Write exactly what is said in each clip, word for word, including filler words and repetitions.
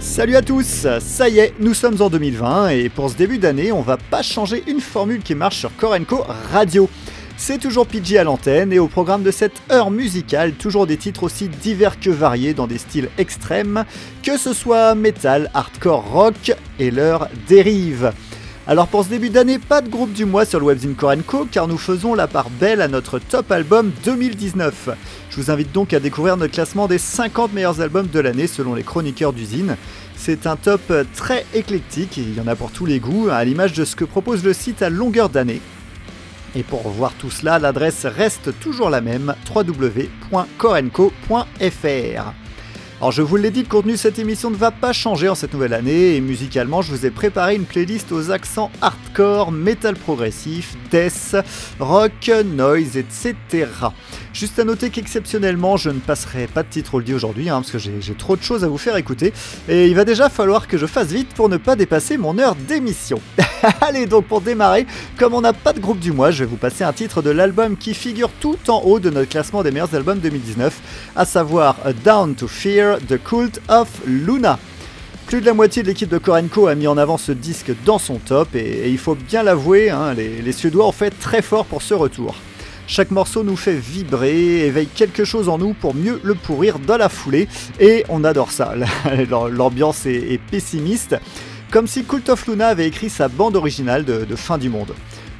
Salut à tous, ça y est, nous sommes en deux mille vingt et pour ce début d'année, on va pas changer une formule qui marche sur Core and Co Radio. C'est toujours P J à l'antenne et au programme de cette heure musicale, toujours des titres aussi divers que variés dans des styles extrêmes, que ce soit metal, hardcore, rock et leurs dérives. Alors pour ce début d'année, pas de groupe du mois sur le webzine Core and Co car nous faisons la part belle à notre top album deux mille dix-neuf. Je vous invite donc à découvrir notre classement des cinquante meilleurs albums de l'année selon les chroniqueurs d'usine. C'est un top très éclectique, il y en a pour tous les goûts, à l'image de ce que propose le site à longueur d'année. Et pour voir tout cela, l'adresse reste toujours la même, w w w point core and co point f r. Alors je vous l'ai dit, le contenu de cette émission ne va pas changer en cette nouvelle année, et musicalement je vous ai préparé une playlist aux accents hardcore, métal progressif, death, rock, noise, et cetera. Juste à noter qu'exceptionnellement je ne passerai pas de titre oldie aujourd'hui, hein, parce que j'ai, j'ai trop de choses à vous faire écouter, et il va déjà falloir que je fasse vite pour ne pas dépasser mon heure d'émission. Allez donc pour démarrer, comme on n'a pas de groupe du mois, je vais vous passer un titre de l'album qui figure tout en haut de notre classement des meilleurs albums deux mille dix-neuf, à savoir Down to Fear, The Cult of Luna. Plus de la moitié de l'équipe de Core and Co a mis en avant ce disque dans son top et, et il faut bien l'avouer, hein, les, les Suédois ont fait très fort pour ce retour. Chaque morceau nous fait vibrer, éveille quelque chose en nous pour mieux le pourrir dans la foulée et on adore ça, l'ambiance est, est pessimiste, comme si Cult of Luna avait écrit sa bande originale de, de fin du monde.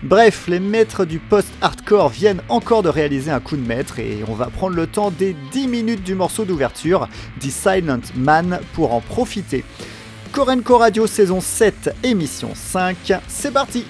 Bref, les maîtres du post-hardcore viennent encore de réaliser un coup de maître et on va prendre le temps des dix minutes du morceau d'ouverture, The Silent Man, pour en profiter. Core and Co Radio saison sept, émission cinq, c'est parti!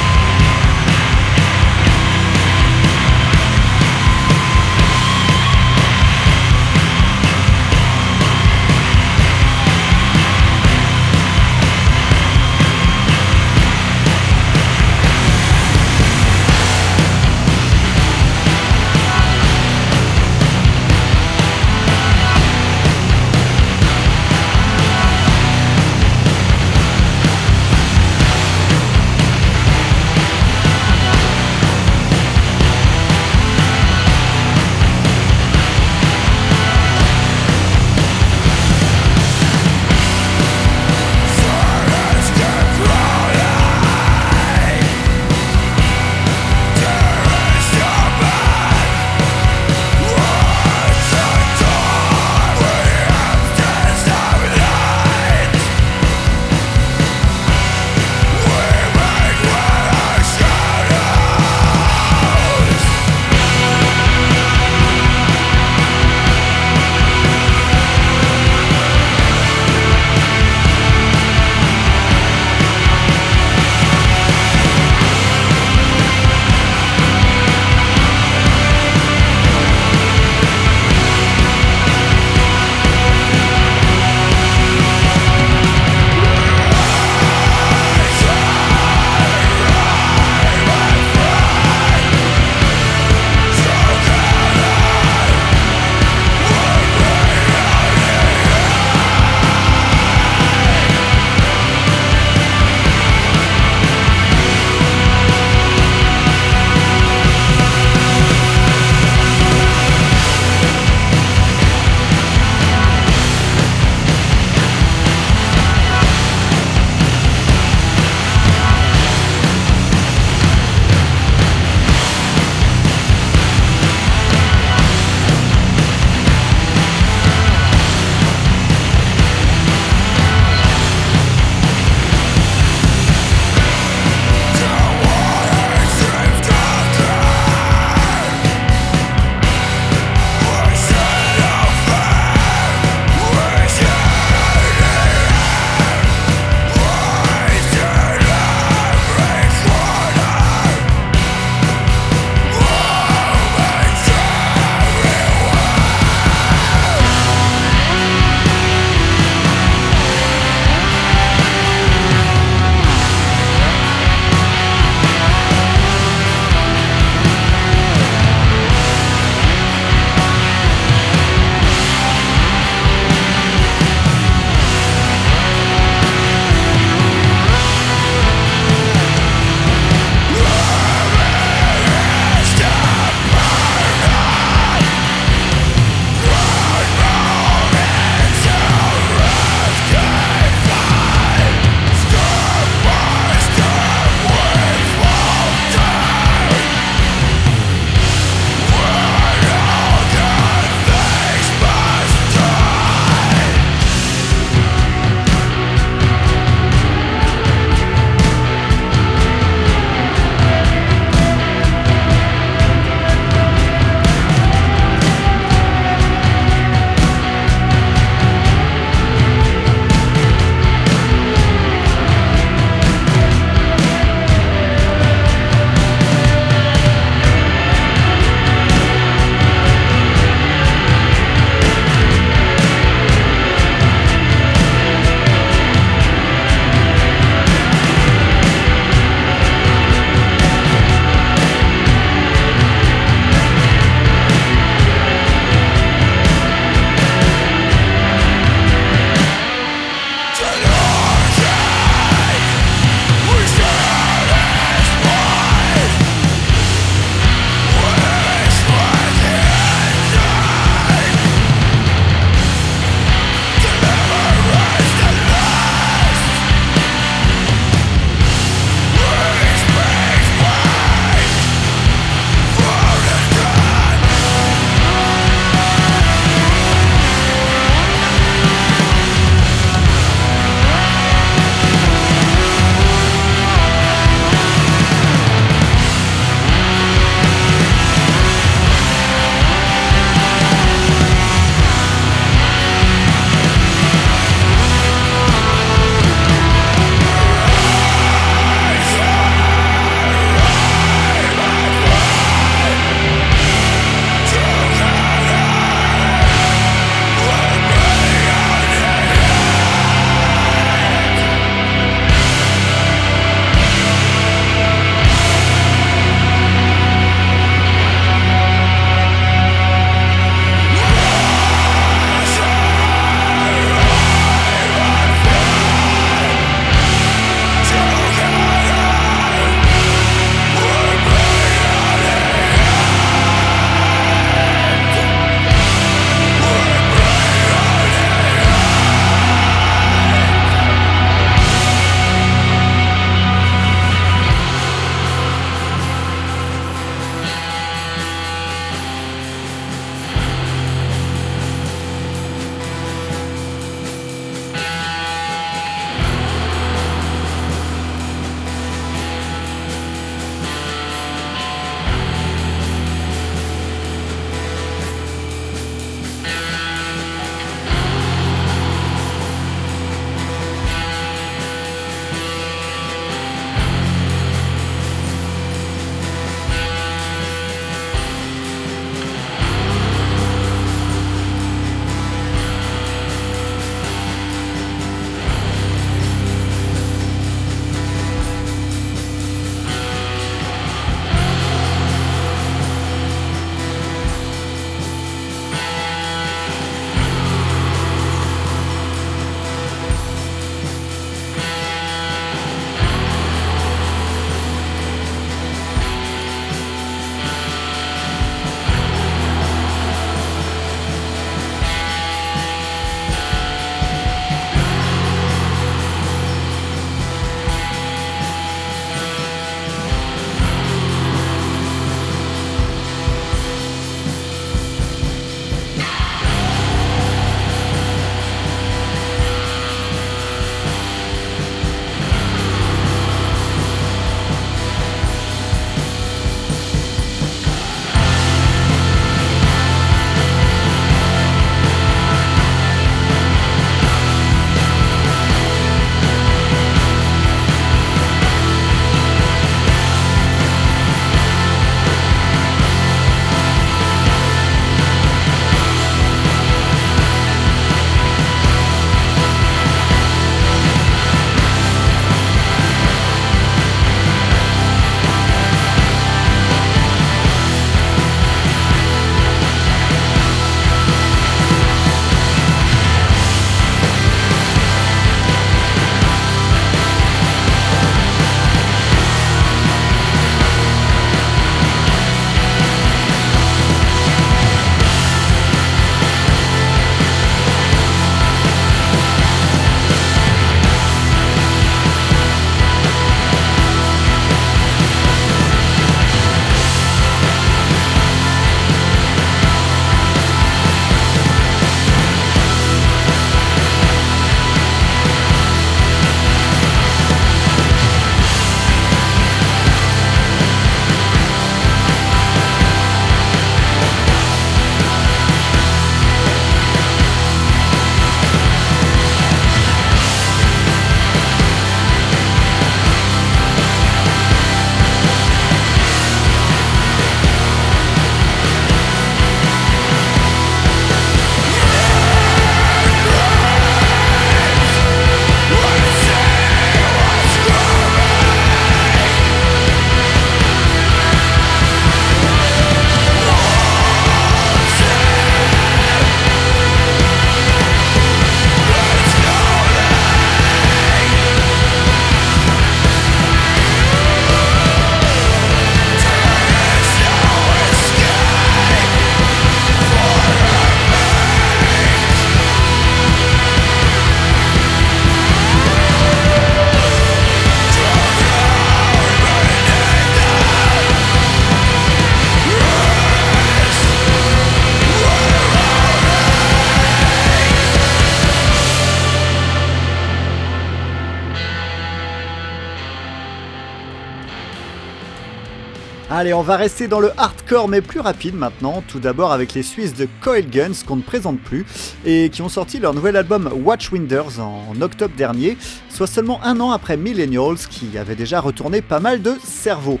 Allez, on va rester dans le hardcore mais plus rapide maintenant, tout d'abord avec les Suisses de Coilguns qu'on ne présente plus et qui ont sorti leur nouvel album Watchwinders en octobre dernier, soit seulement un an après Millennials qui avait déjà retourné pas mal de cerveaux.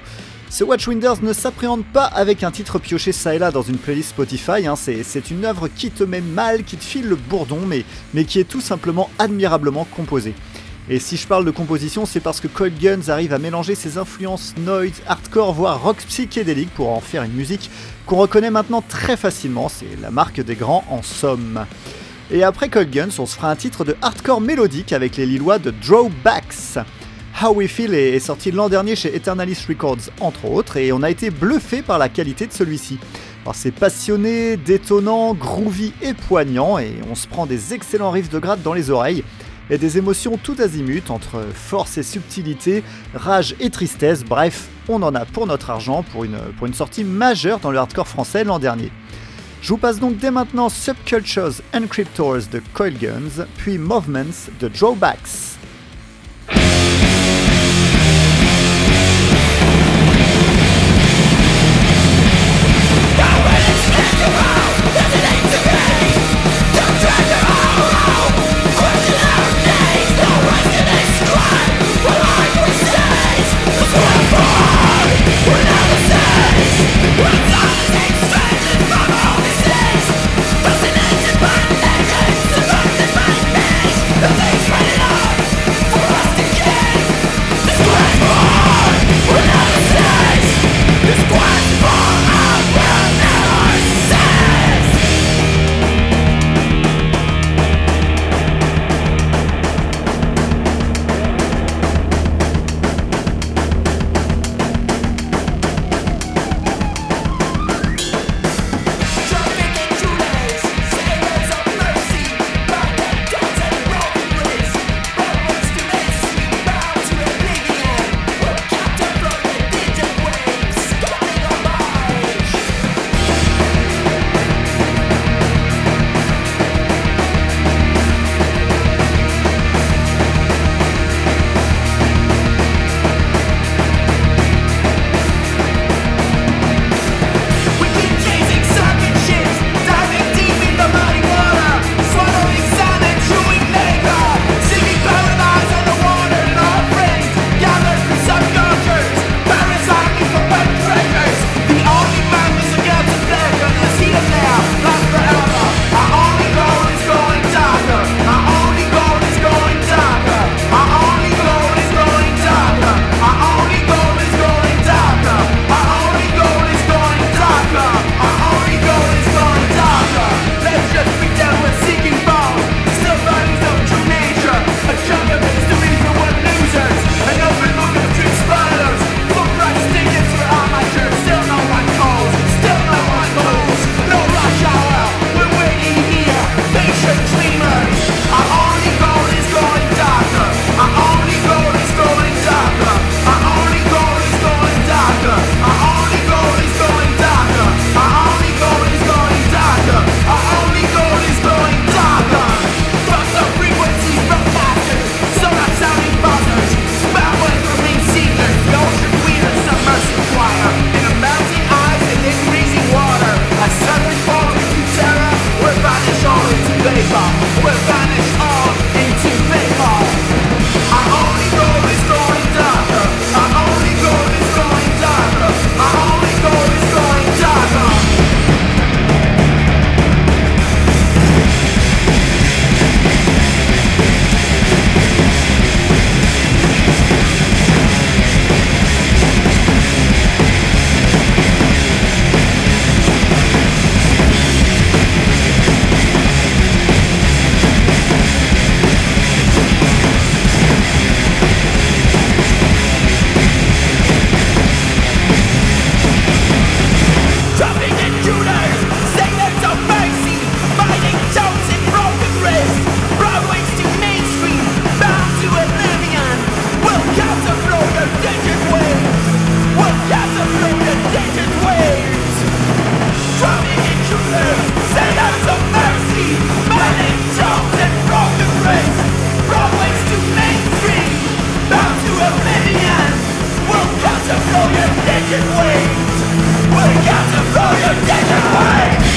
Ce Watchwinders ne s'appréhende pas avec un titre pioché ça et là dans une playlist Spotify, hein, c'est, c'est une œuvre qui te met mal, qui te file le bourdon, mais, mais qui est tout simplement admirablement composée. Et si je parle de composition, c'est parce que Coilguns arrive à mélanger ses influences noise, hardcore, voire rock psychédélique pour en faire une musique qu'on reconnaît maintenant très facilement, c'est la marque des grands en somme. Et après Coilguns, on se fera un titre de hardcore mélodique avec les Lillois de Drawbacks. How We Feel est sorti l'an dernier chez Eternalist Records entre autres et on a été bluffé par la qualité de celui-ci. Alors c'est passionné, détonnant, groovy et poignant et on se prend des excellents riffs de gratte dans les oreilles et des émotions tout azimut entre force et subtilité, rage et tristesse, bref on en a pour notre argent pour une, pour une sortie majeure dans le hardcore français l'an dernier. Je vous passe donc dès maintenant Subcultures Encryptors de Coilguns puis Movements de Drawbacks. Out to fill your naked wings. We got to fill your naked wings.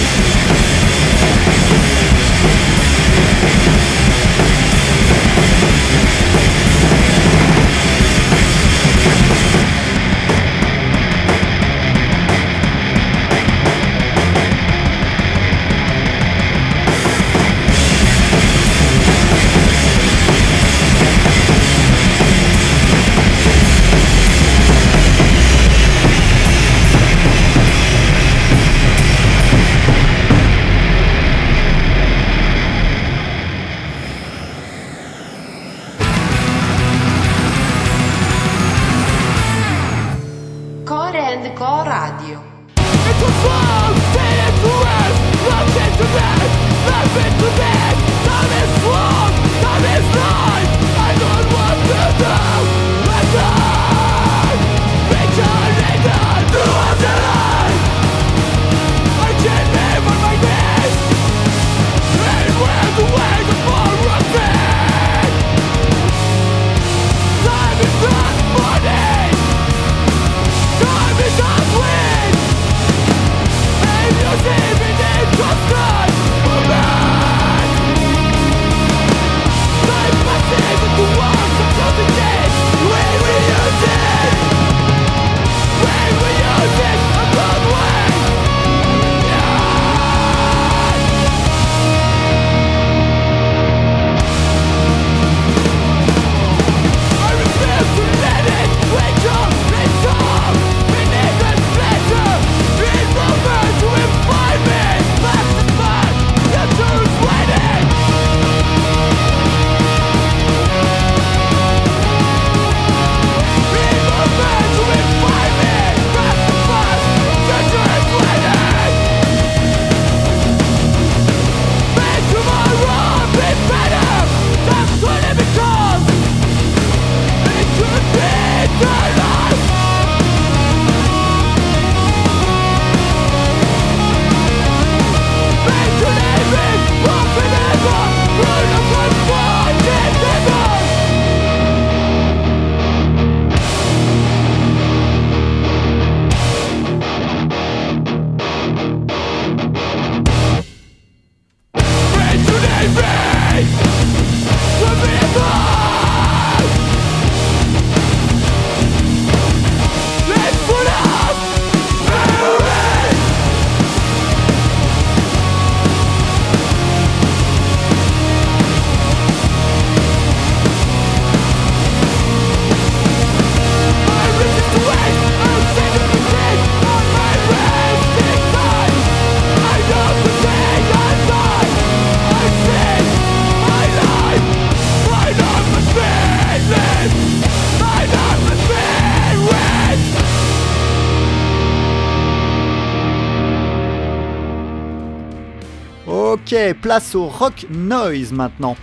Place au rock noise maintenant.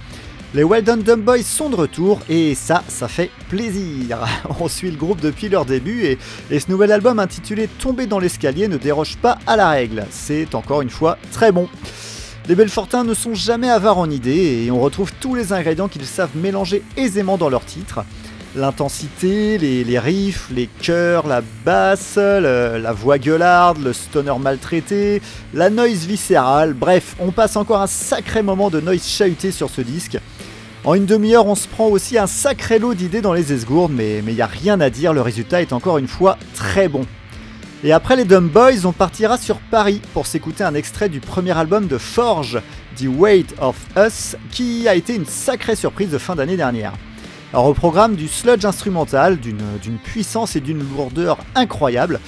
Les Well Done Dumb Boys sont de retour et ça, ça fait plaisir. On suit le groupe depuis leur début et, et ce nouvel album intitulé Tomber dans l'escalier ne déroge pas à la règle. C'est encore une fois très bon. Les Belfortins ne sont jamais avares en idées et on retrouve tous les ingrédients qu'ils savent mélanger aisément dans leurs titres. L'intensité, les, les riffs, les chœurs, la basse, le, la voix gueularde, le stoner maltraité, la noise viscérale, bref, on passe encore un sacré moment de noise chahuté sur ce disque. En une demi-heure, on se prend aussi un sacré lot d'idées dans les esgourdes, mais il n'y a rien à dire, le résultat est encore une fois très bon. Et après les Dumb Boys, on partira sur Paris pour s'écouter un extrait du premier album de Forge, The Weight of Us, qui a été une sacrée surprise de fin d'année dernière. Alors au programme du sludge instrumental, d'une, d'une puissance et d'une lourdeur incroyable.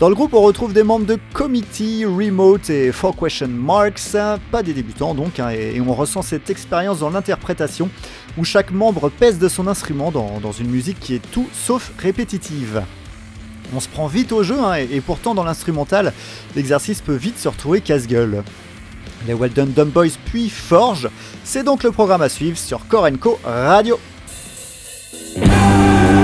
Dans le groupe, on retrouve des membres de Committee, Remote et Four Question Marks, pas des débutants donc, hein, et, et on ressent cette expérience dans l'interprétation, où chaque membre pèse de son instrument dans, dans une musique qui est tout sauf répétitive. On se prend vite au jeu, hein, et, et pourtant dans l'instrumental, l'exercice peut vite se retrouver casse-gueule. Les Well Done Dumb Boys puis Forge, c'est donc le programme à suivre sur Core and Co Radio. Bye.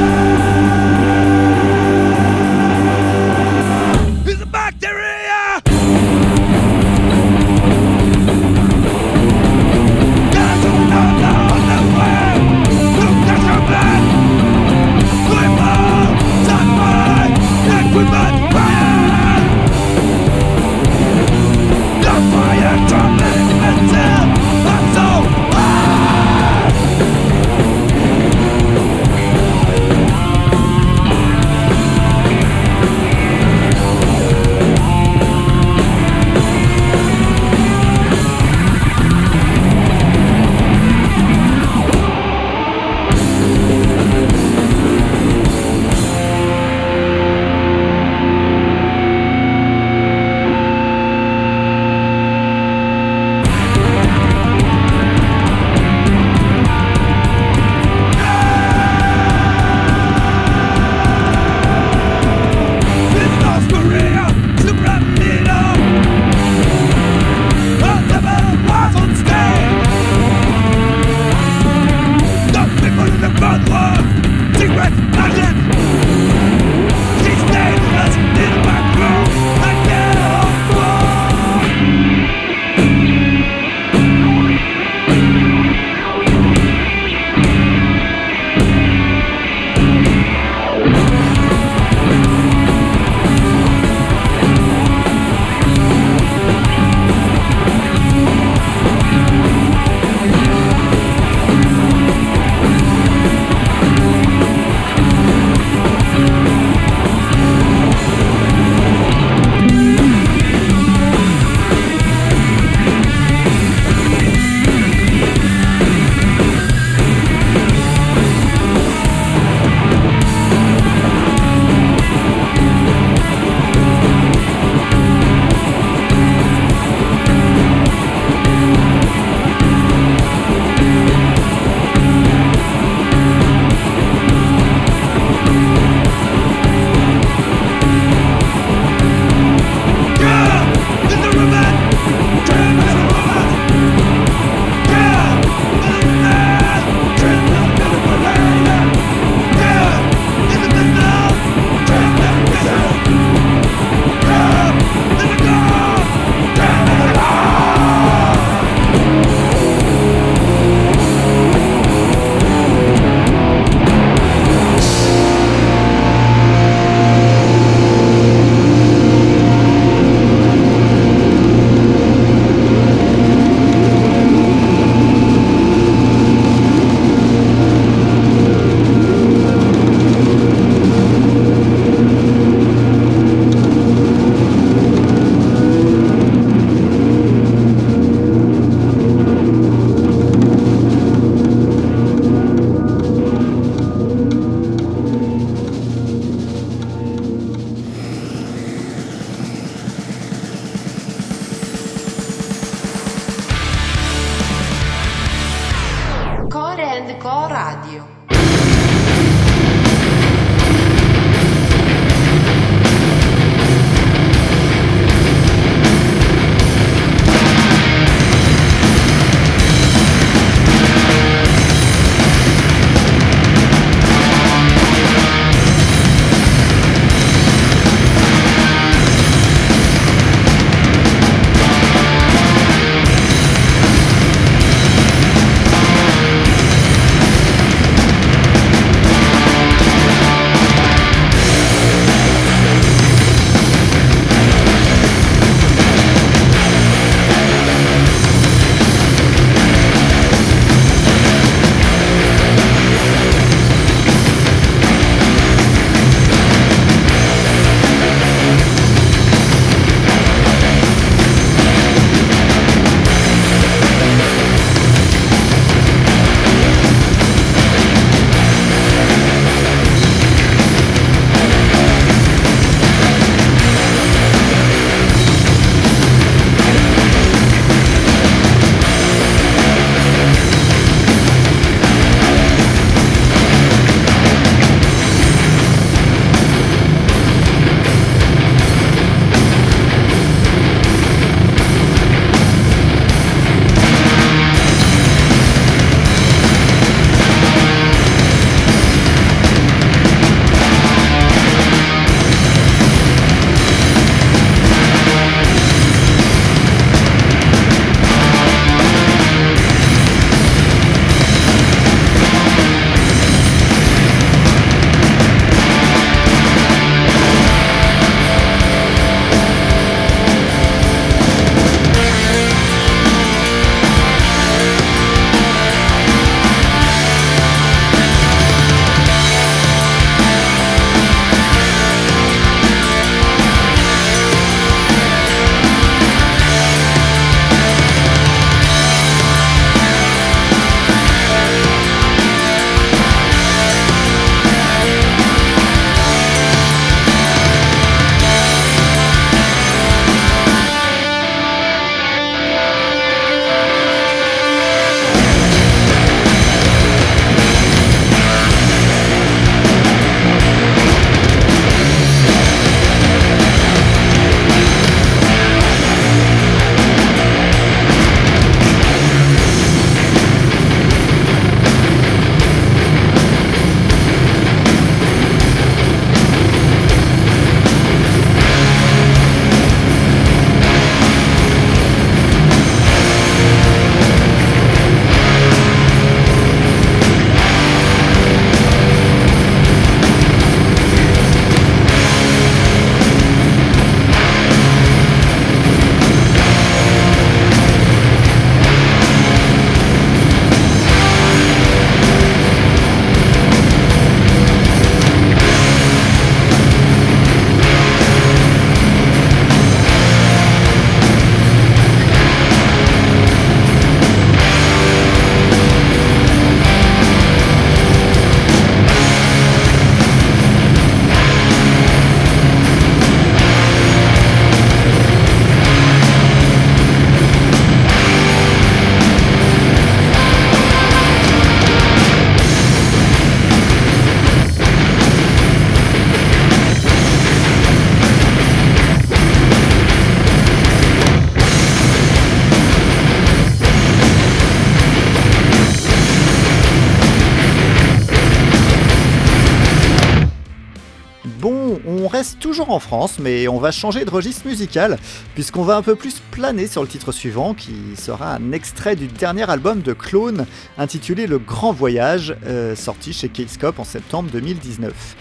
reste toujours en France, mais on va changer de registre musical, puisqu'on va un peu plus planer sur le titre suivant, qui sera un extrait du dernier album de Clone, intitulé Le Grand Voyage, euh, sorti chez Kscope en septembre deux mille dix-neuf.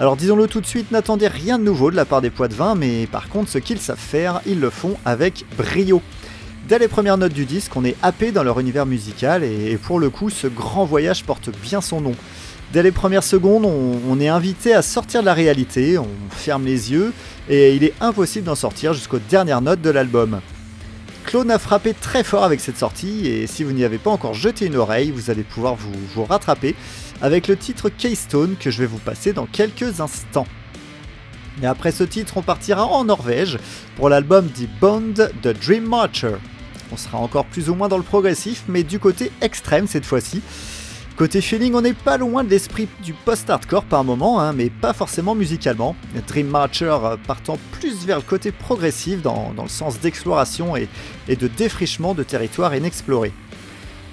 Alors disons-le tout de suite, n'attendez rien de nouveau de la part des Poitevins, mais par contre, ce qu'ils savent faire, ils le font avec brio. Dès les premières notes du disque, on est happé dans leur univers musical, et pour le coup, ce grand voyage porte bien son nom. Dès les premières secondes, on, on est invité à sortir de la réalité, on ferme les yeux, et il est impossible d'en sortir jusqu'aux dernières notes de l'album. Clone a frappé très fort avec cette sortie, et si vous n'y avez pas encore jeté une oreille, vous allez pouvoir vous, vous rattraper avec le titre Keystone que je vais vous passer dans quelques instants. Et après ce titre, on partira en Norvège pour l'album The Bond de Dream Marcher. On sera encore plus ou moins dans le progressif, mais du côté extrême cette fois-ci. Côté feeling, on n'est pas loin de l'esprit du post-hardcore par moment, hein, mais pas forcément musicalement. Dream Marcher partant plus vers le côté progressif dans, dans le sens d'exploration et, et de défrichement de territoires inexplorés.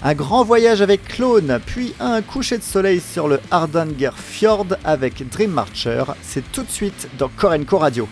Un grand voyage avec Clone, puis un coucher de soleil sur le Hardanger Fjord avec Dream Marcher. C'est tout de suite dans Core and Co Radio.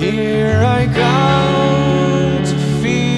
Here I come to feel.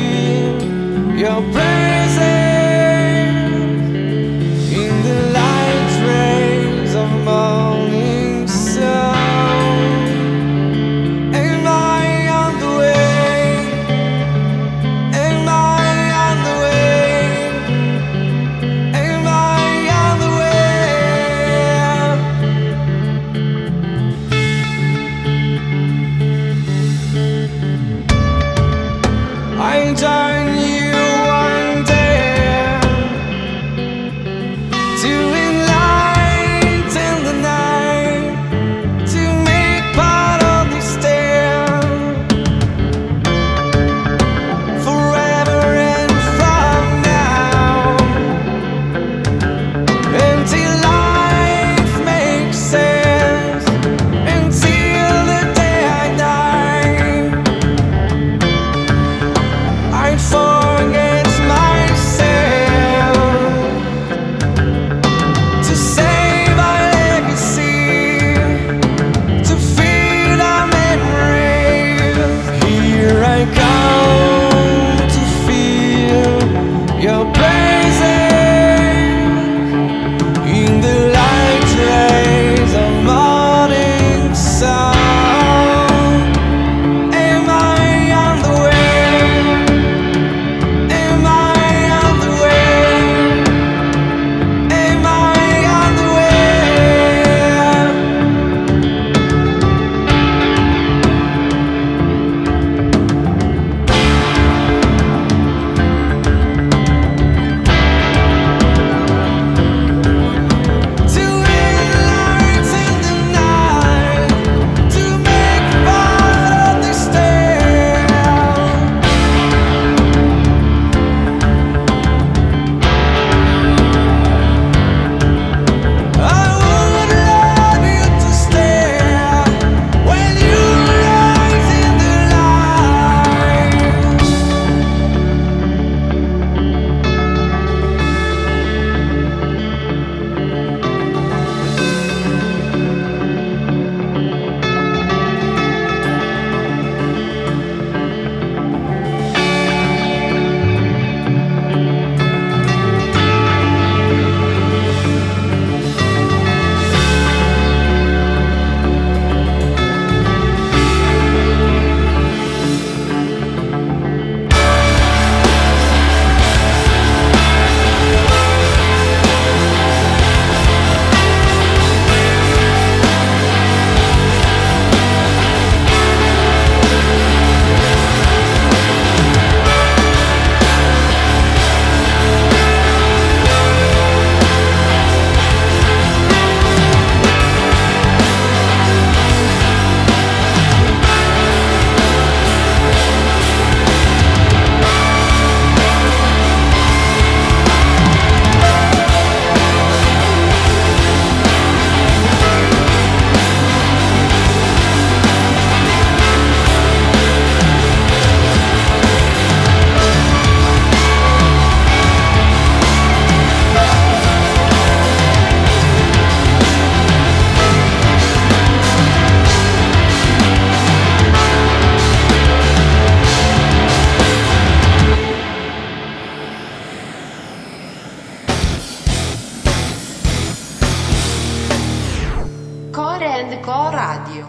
Handcore Radio.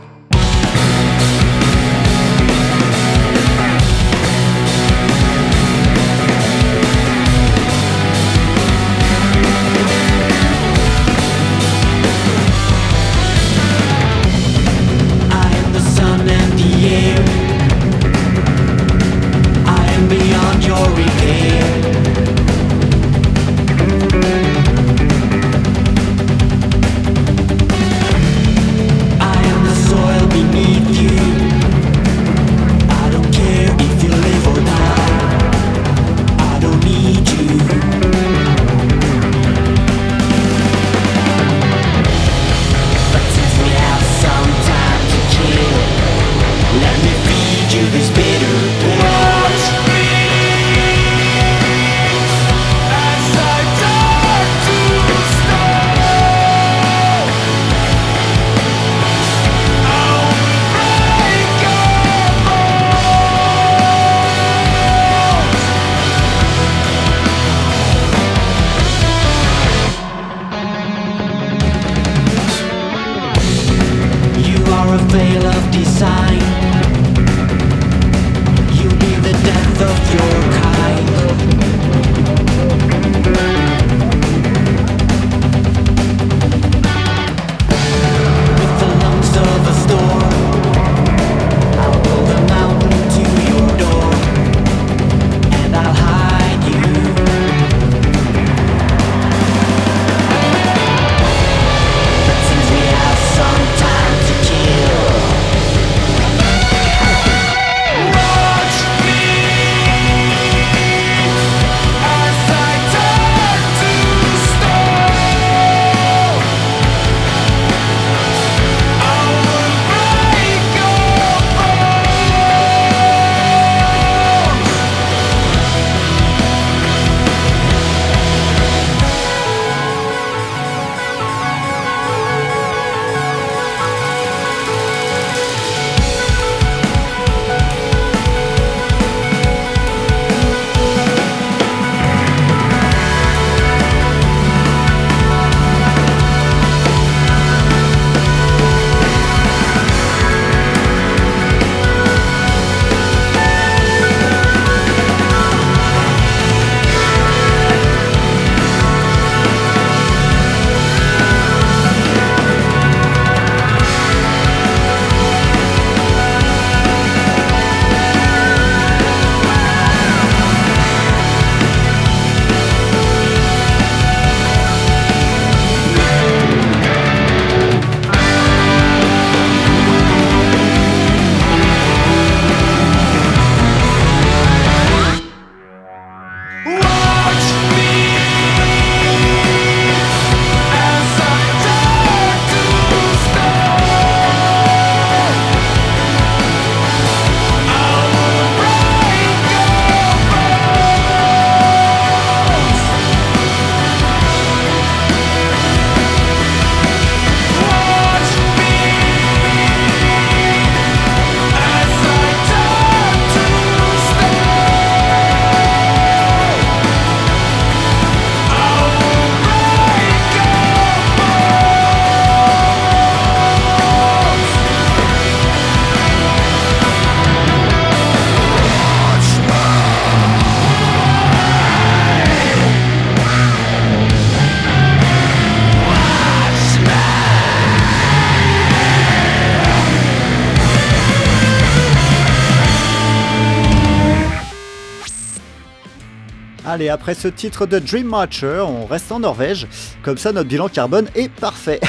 Allez, après ce titre de Dream Marcher, on reste en Norvège, comme ça notre bilan carbone est parfait.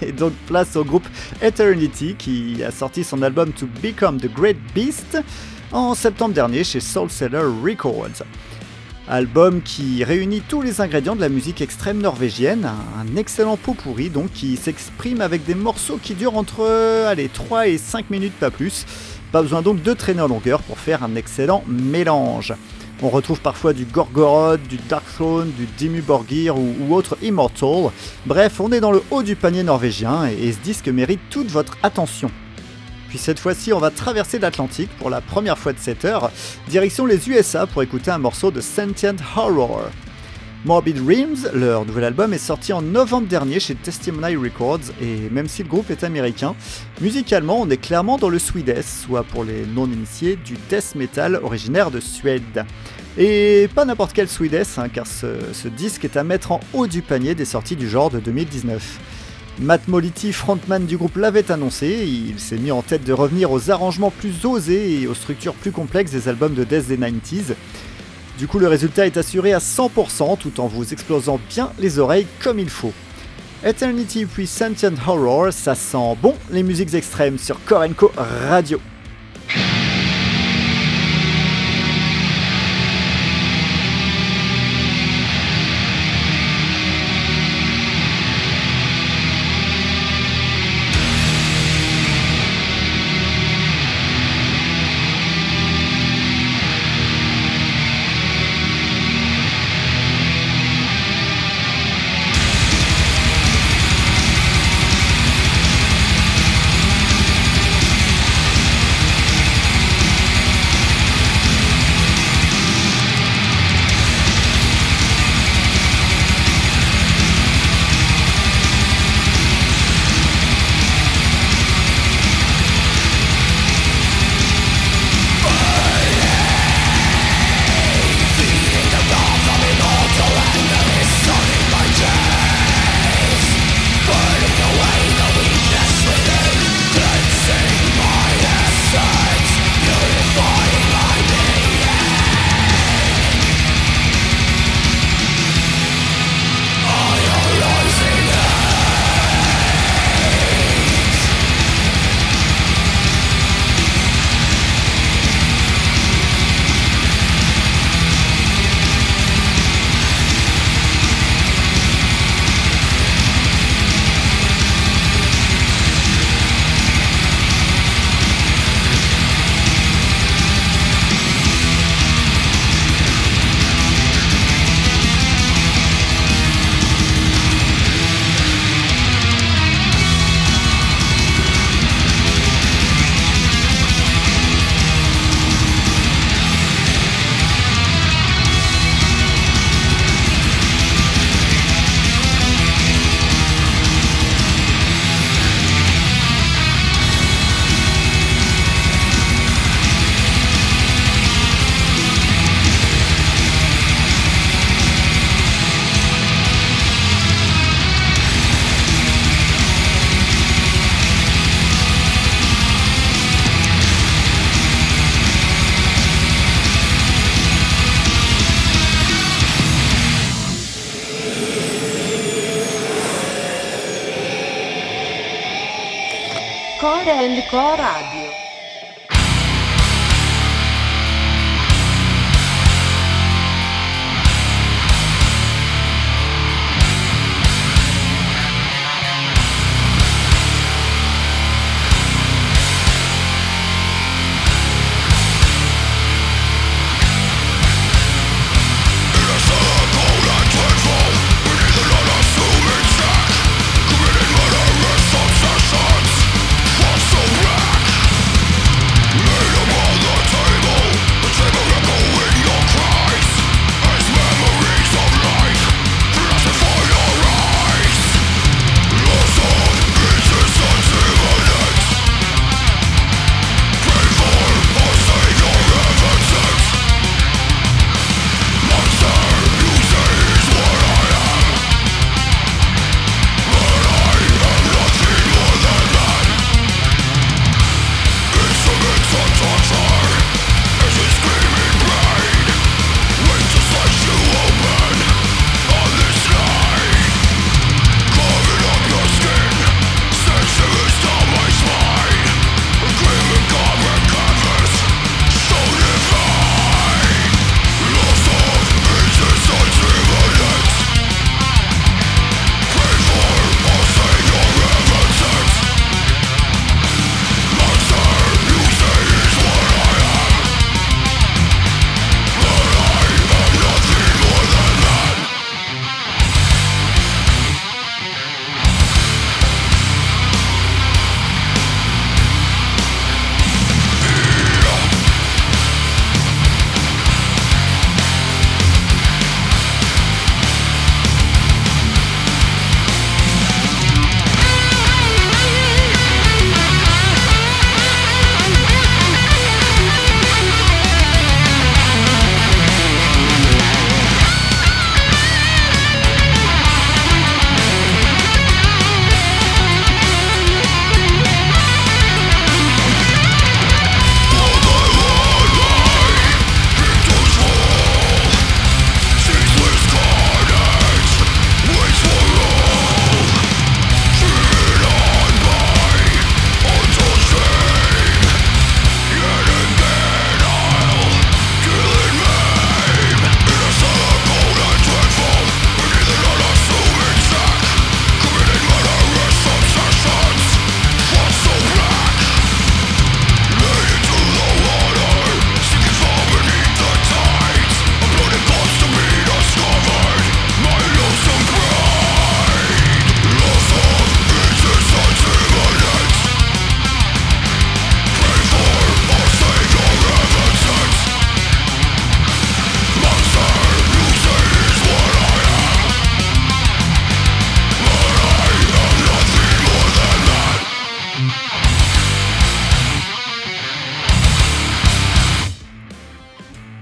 Et donc place au groupe Eternity qui a sorti son album To Become the Great Beast en septembre dernier chez Soul Seller Records. Album qui réunit tous les ingrédients de la musique extrême norvégienne, un excellent pot pourri donc qui s'exprime avec des morceaux qui durent entre allez, trois et cinq minutes pas plus. Pas besoin donc de traîner en longueur pour faire un excellent mélange. On retrouve parfois du Gorgoroth, du Dark Throne, du Dimmu Borgir ou, ou autre Immortal. Bref, on est dans le haut du panier norvégien et, et ce disque mérite toute votre attention. Puis cette fois-ci, on va traverser l'Atlantique pour la première fois de sept heures, direction les U S A pour écouter un morceau de Sentient Horror. Morbid Dreams, leur nouvel album, est sorti en novembre dernier chez Testimony Records, et même si le groupe est américain, musicalement on est clairement dans le Swedish, soit pour les non-initiés, du death metal originaire de Suède. Et pas n'importe quel Swedish, hein, car ce, ce disque est à mettre en haut du panier des sorties du genre de deux mille dix-neuf. Matt Mollity, frontman du groupe, l'avait annoncé, et il s'est mis en tête de revenir aux arrangements plus osés et aux structures plus complexes des albums de death des quatre-vingt-dix. Du coup, le résultat est assuré à cent pour cent tout en vous explosant bien les oreilles comme il faut. Eternity puis Sentient Horror, ça sent bon les musiques extrêmes sur Core and Co Radio.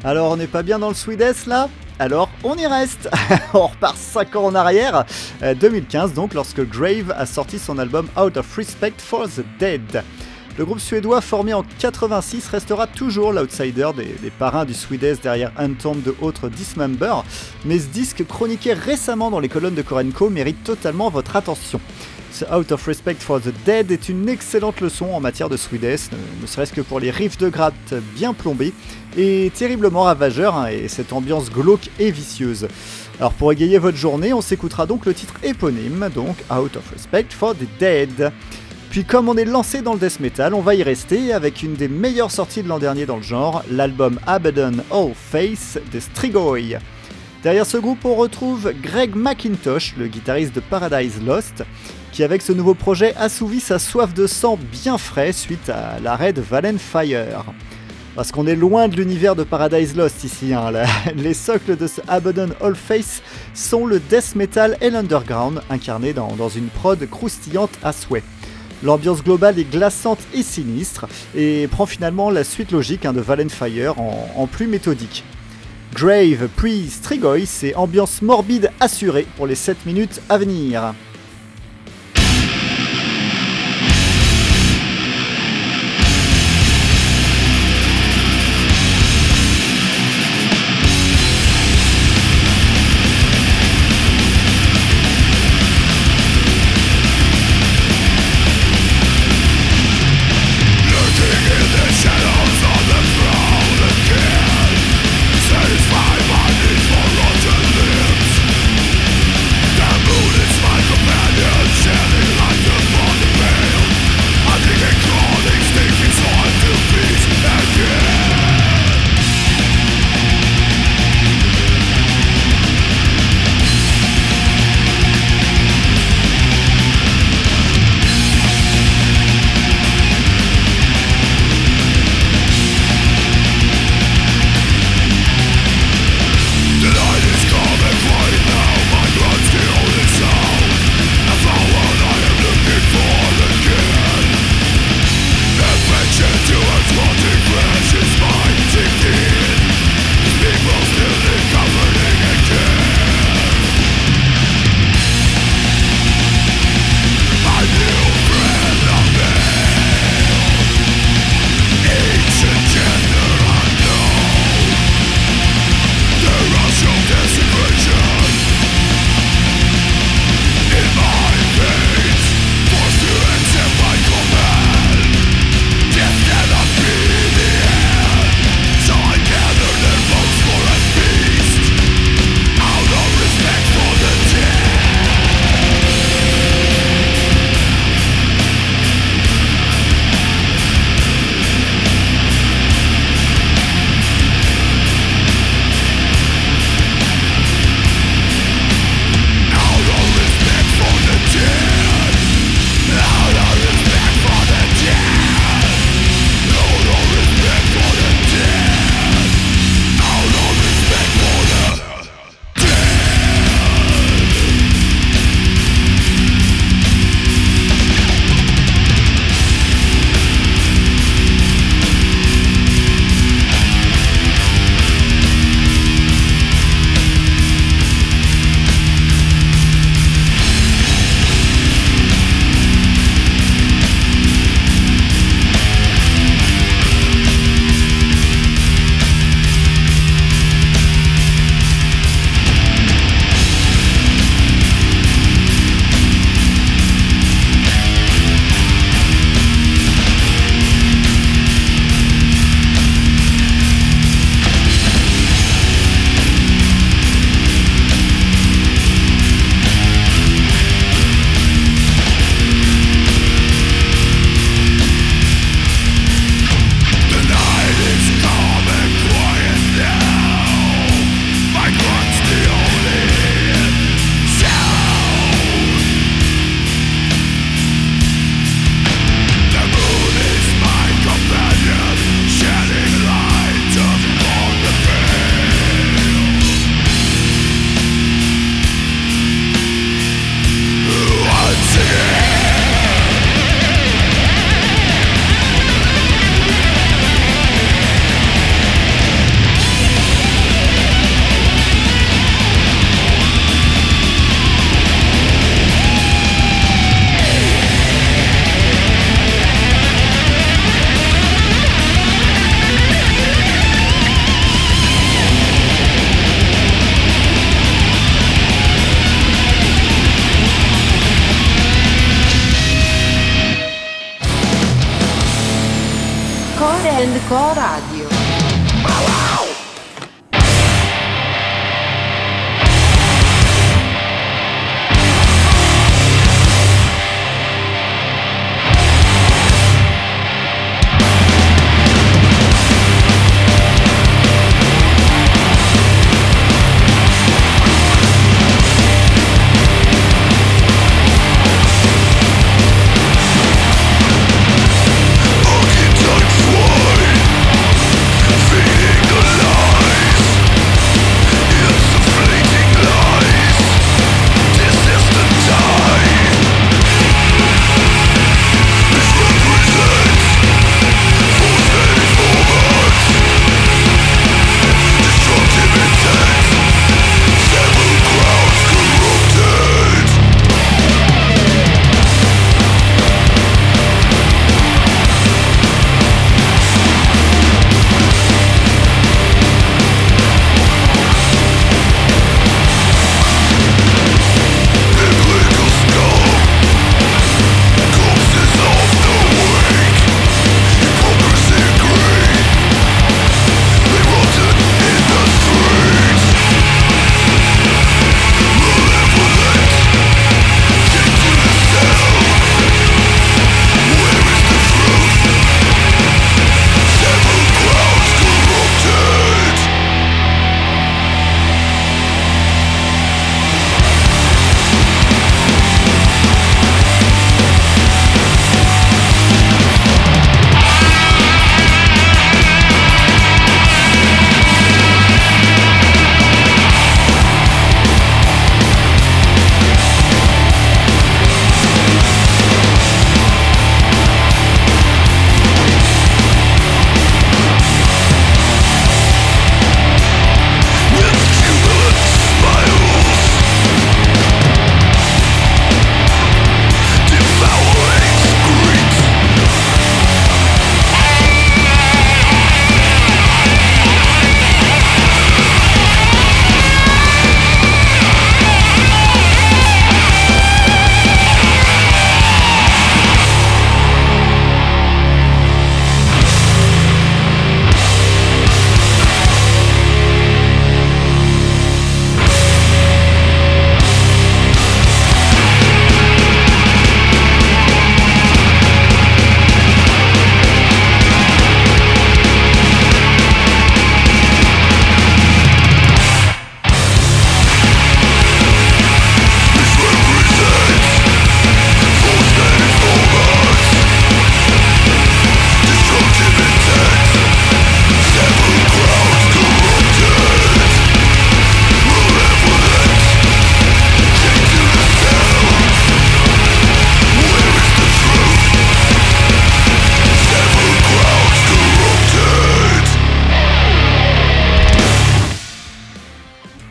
Alors on n'est pas bien dans le Swedish là ? Alors on y reste. On repart cinq ans en arrière, deux mille quinze donc, lorsque Grave a sorti son album Out of Respect for the Dead. Le groupe suédois formé en quatre-vingt-six restera toujours l'outsider des, des parrains du Swedish derrière Untombed de autres Dismember, mais ce disque chroniqué récemment dans les colonnes de Korenko mérite totalement votre attention. Ce Out of Respect for the Dead est une excellente leçon en matière de Swedish, ne, ne serait-ce que pour les riffs de gratte bien plombés et terriblement ravageurs, hein, et cette ambiance glauque et vicieuse. Alors pour égayer votre journée, on s'écoutera donc le titre éponyme, donc Out of Respect for the Dead. Puis comme on est lancé dans le death metal, on va y rester avec une des meilleures sorties de l'an dernier dans le genre, l'album Abaddon All Face de Strigoi. Derrière ce groupe, on retrouve Greg McIntosh, le guitariste de Paradise Lost, qui avec ce nouveau projet assouvit sa soif de sang bien frais suite à l'arrêt de Vallenfyre. Parce qu'on est loin de l'univers de Paradise Lost ici, hein, la, les socles de ce Abaddon All Face sont le death metal et l'underground, incarnés dans, dans une prod croustillante à souhait. L'ambiance globale est glaçante et sinistre, et prend finalement la suite logique hein, de Vallenfyre en, en plus méthodique. Grave puis Strigoi, c'est ambiance morbide assurée pour les sept minutes à venir. Like Hardcore and Core Radio.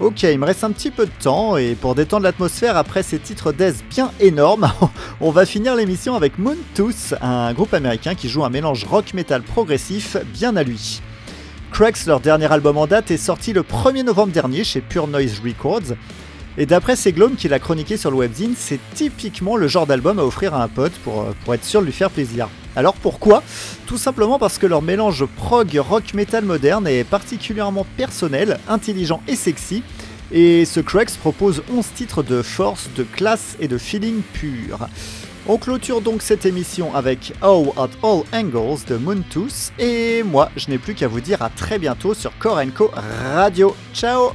Ok, il me reste un petit peu de temps et pour détendre l'atmosphère après ces titres death bien énormes, on va finir l'émission avec Moontooth, un groupe américain qui joue un mélange rock-metal progressif bien à lui. Cracks, leur dernier album en date, est sorti le premier novembre dernier chez Pure Noise Records et d'après Seglom qui l'a chroniqué sur le webzine, c'est typiquement le genre d'album à offrir à un pote pour, pour être sûr de lui faire plaisir. Alors pourquoi ? Tout simplement parce que leur mélange prog rock-metal moderne est particulièrement personnel, intelligent et sexy. Et ce Cracks propose onze titres de force, de classe et de feeling pur. On clôture donc cette émission avec How at All Angles de Moontooth. Et moi, je n'ai plus qu'à vous dire à très bientôt sur Core and Co Radio. Ciao !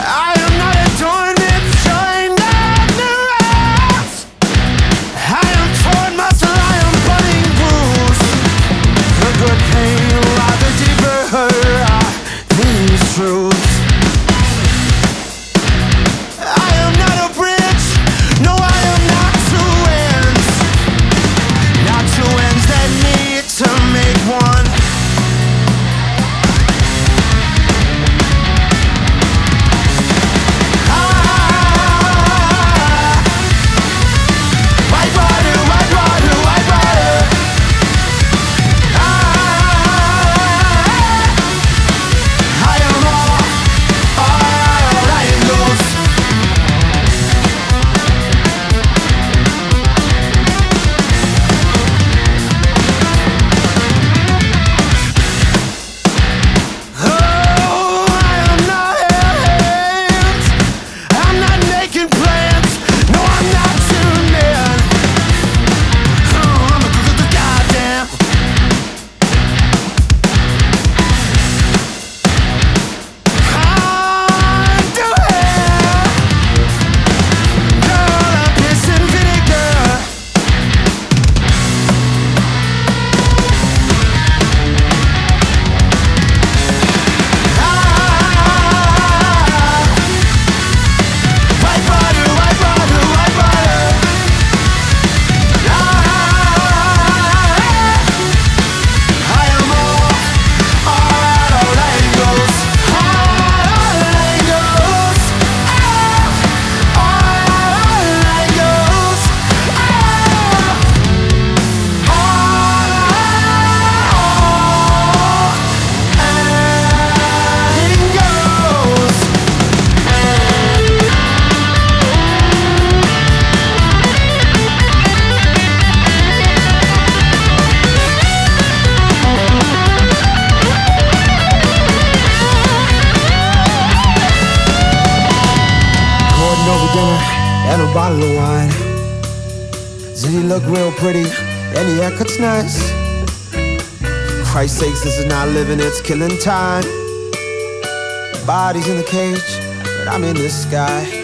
I am not a torn, it's joined, I'm new. dinner and a bottle of wine. Ziggy looked real pretty and the haircut's nice. For Christ's sakes, this is not living, it's killing time. Bodies in the cage, but I'm in the sky.